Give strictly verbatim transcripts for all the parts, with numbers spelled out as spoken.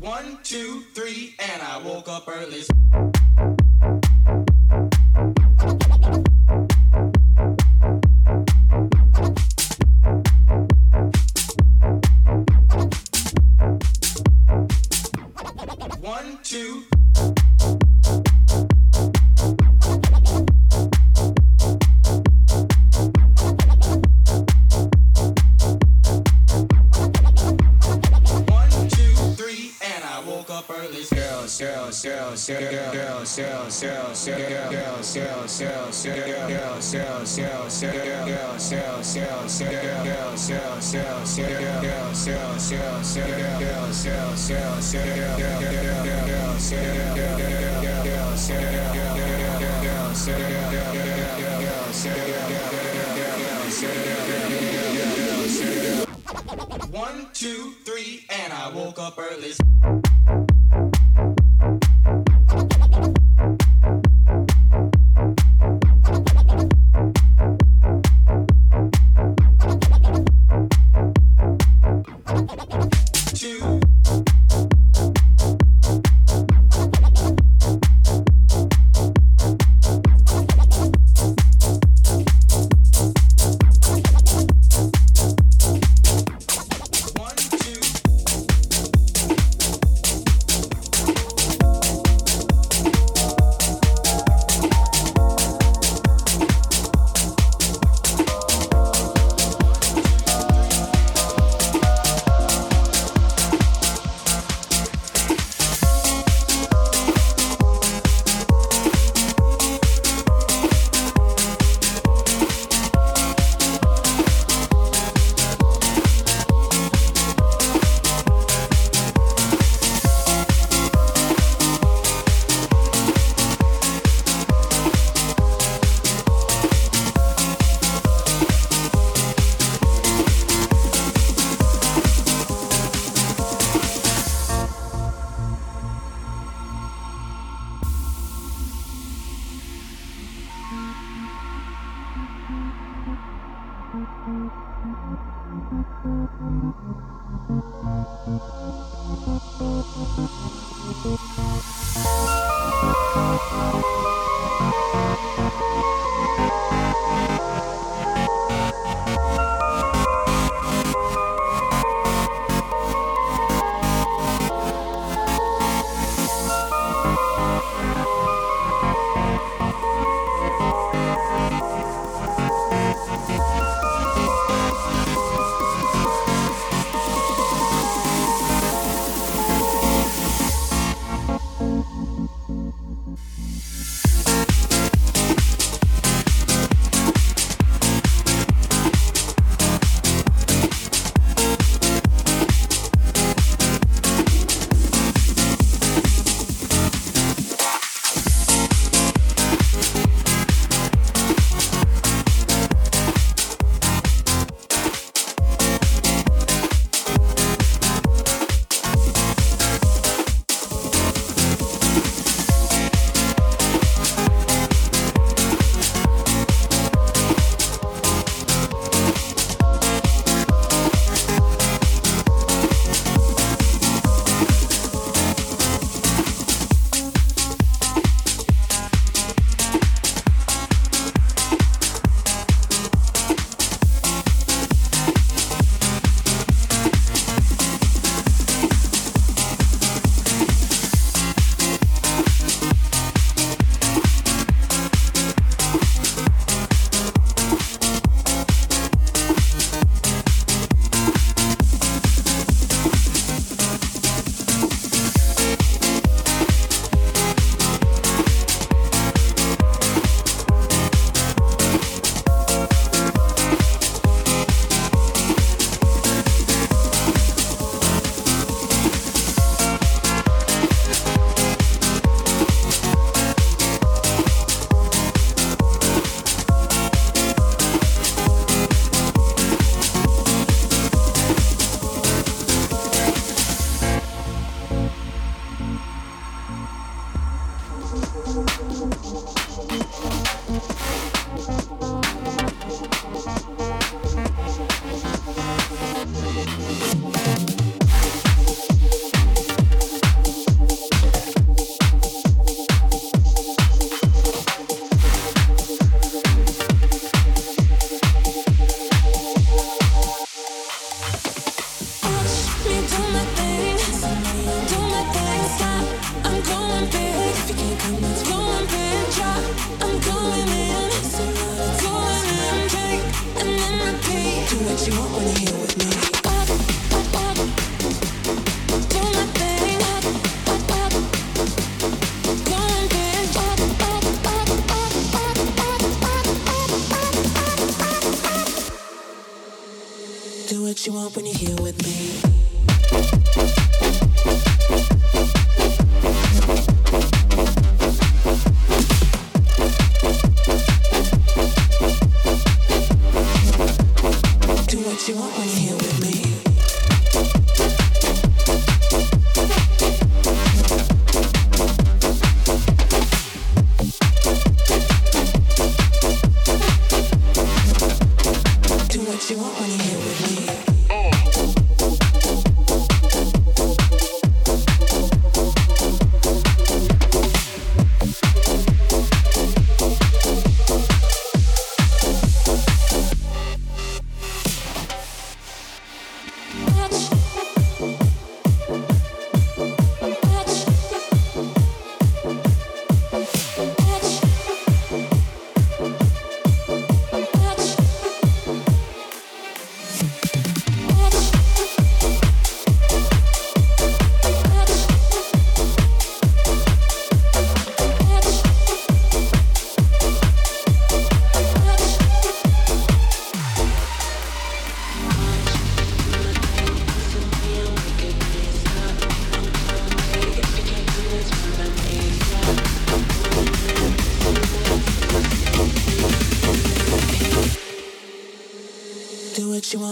One, two, three, and I woke up early. One, two. One, two, three, and I woke up early.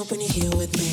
hoping you're here with me.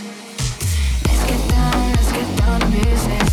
Let's get down, let's get down to business.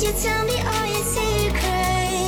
You tell me all your secrets.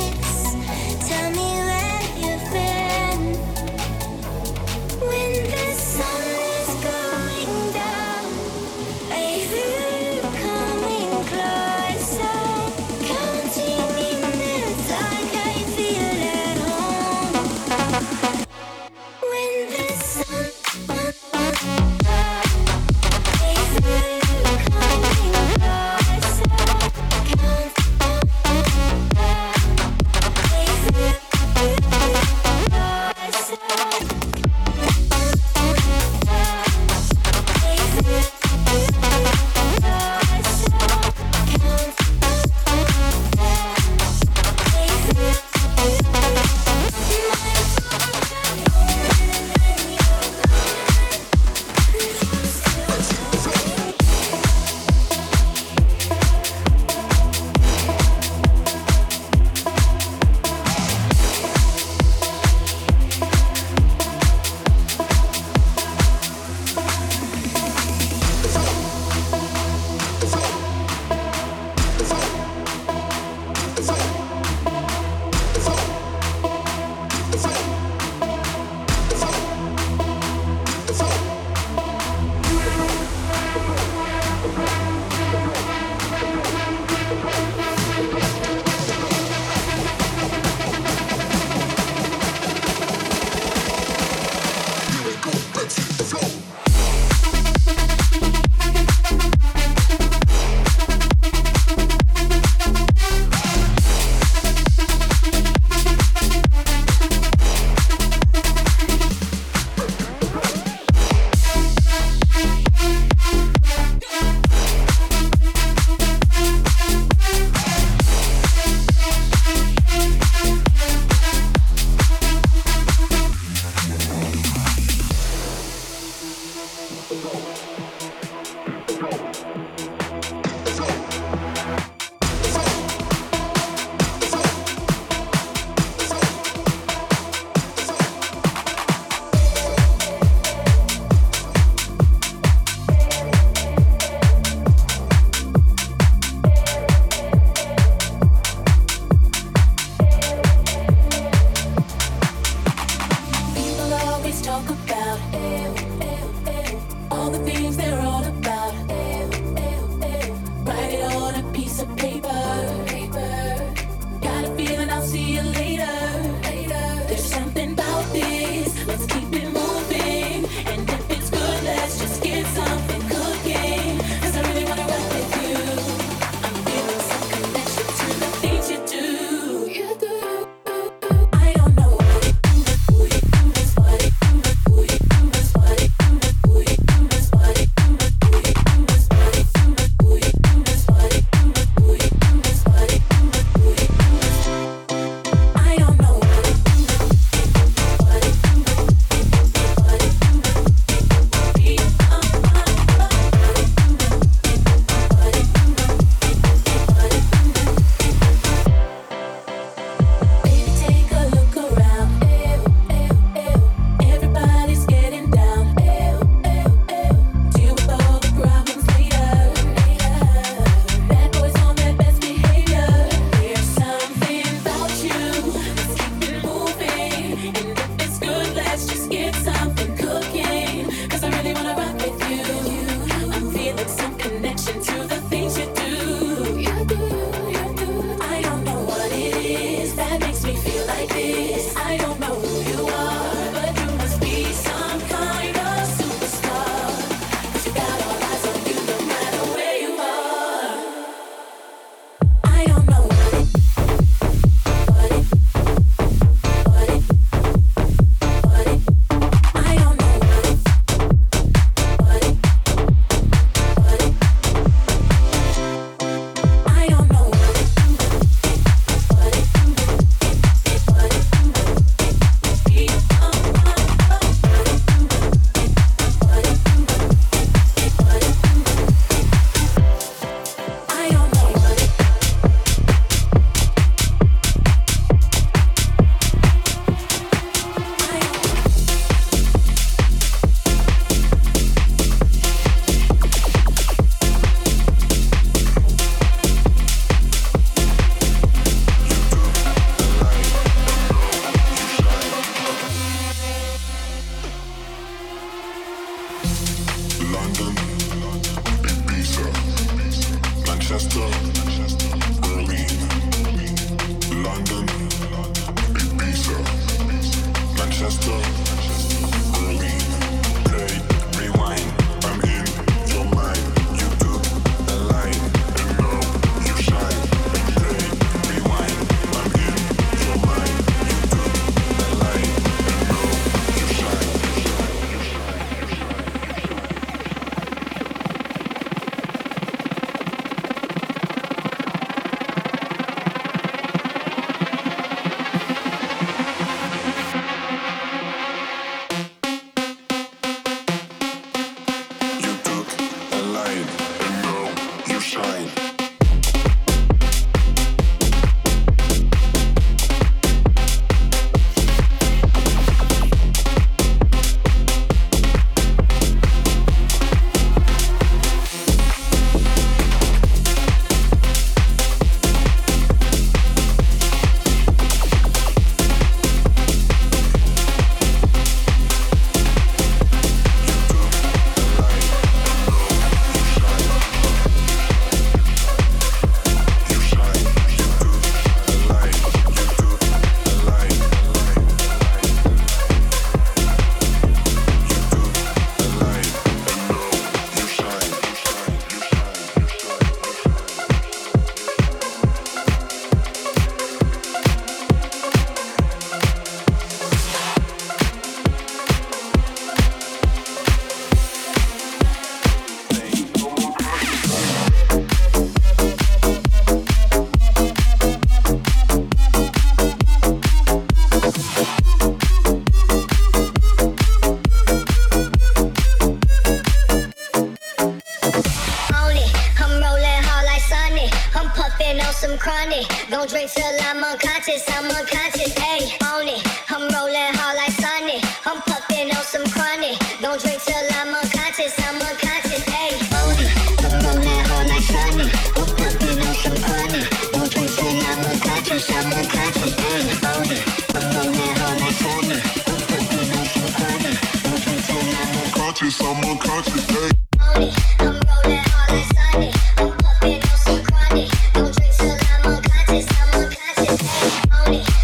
Don't drink till I'm unconscious, I'm unconscious, ayy, on it. I'm rolling hard like Sonic, I'm puffing on some chronic. Don't drink till I'm unconscious, I'm unconscious, ayy, on it. I'm rolling hard like Sonic, I'm puffing on some chronic. Don't drink till I'm unconscious, I'm unconscious, ayy, on it. I'm rolling hard like Sonic, I'm puffing on some chronic. Don't drink till I'm unconscious, I'm unconscious, ayy, on it. I'm rolling hard like Sonic, I'm puffing on some chronic. Don't drink till I'm unconscious, I'm unconscious, ayy, on it.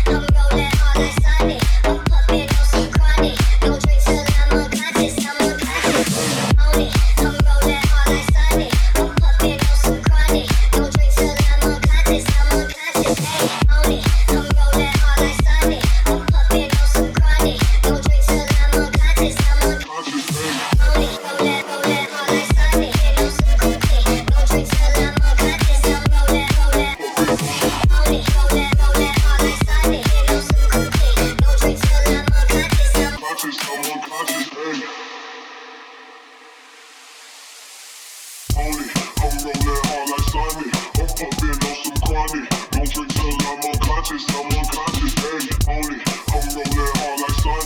I'm rolling hard like Sonic, I'm puffing on some chronic. Don't drink till I'm unconscious, I'm unconscious, ayy, on it. I'm rolling hard like Sonic, I'm puffing on some chronic. Don't drink till I'm unconscious, I'm unconscious, ayy, on it. I'm rolling hard like Sonic, I'm puffing on some chronic. Don't drink till I'm unconscious, I'm unconscious, ayy, on it. Rolling, rolling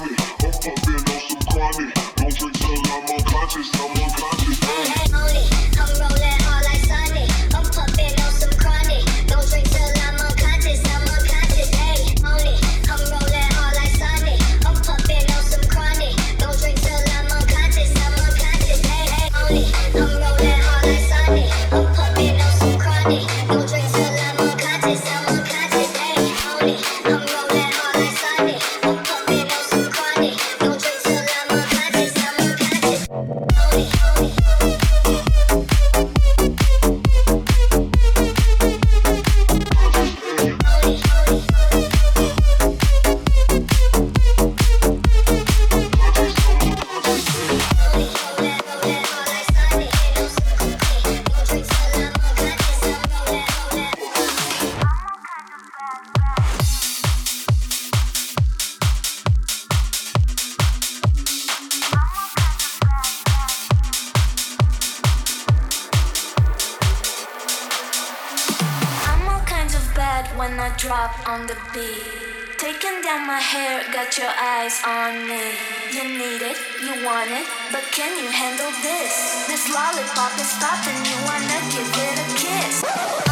hard like Sonic, puffing on some chronic. Don't drink till I'm unconscious, I'm rolling, rolling, on it. Rolling, rolling hard like Sonic, puffing on some chronic. Don't drink till I'm unconscious, I'm unconscious, I'm unconscious, ayy. On it, I'm rolling hard like Sonic, I'm puffing on some chronic. Don't drink till I'm unconscious, I'm unconscious, ayy. On it, I'm rolling hard like Sonic, I'm puffing on some chronic. Don't drink till I'm unconscious, I'm unconscious, ayy. On it, I'm rolling hard like Sonic, I'm puffing on some chronic. Don't drink till I'm unconscious, I'm unconscious, ayy. On it, I'm rolling hard like Sonic, I'm puffing on some chronic. Don't drink till I'm unconscious, I'm unconscious, ayy. On it, I'm rolling hard like Sonic, I'm puffing on some chronic. Don't drink till I'm unconscious, I'm unconscious, ayy. On it, I'm rolling hard like Sonic, I'm puffing on some chronic. Don't drink till I'm unconscious, I'm unconscious, on it, on it. When I drop on the beat, taking down my hair, got your eyes on me. You need it, you want it, but can you handle this? This lollipop is popping, you wanna give it a kiss.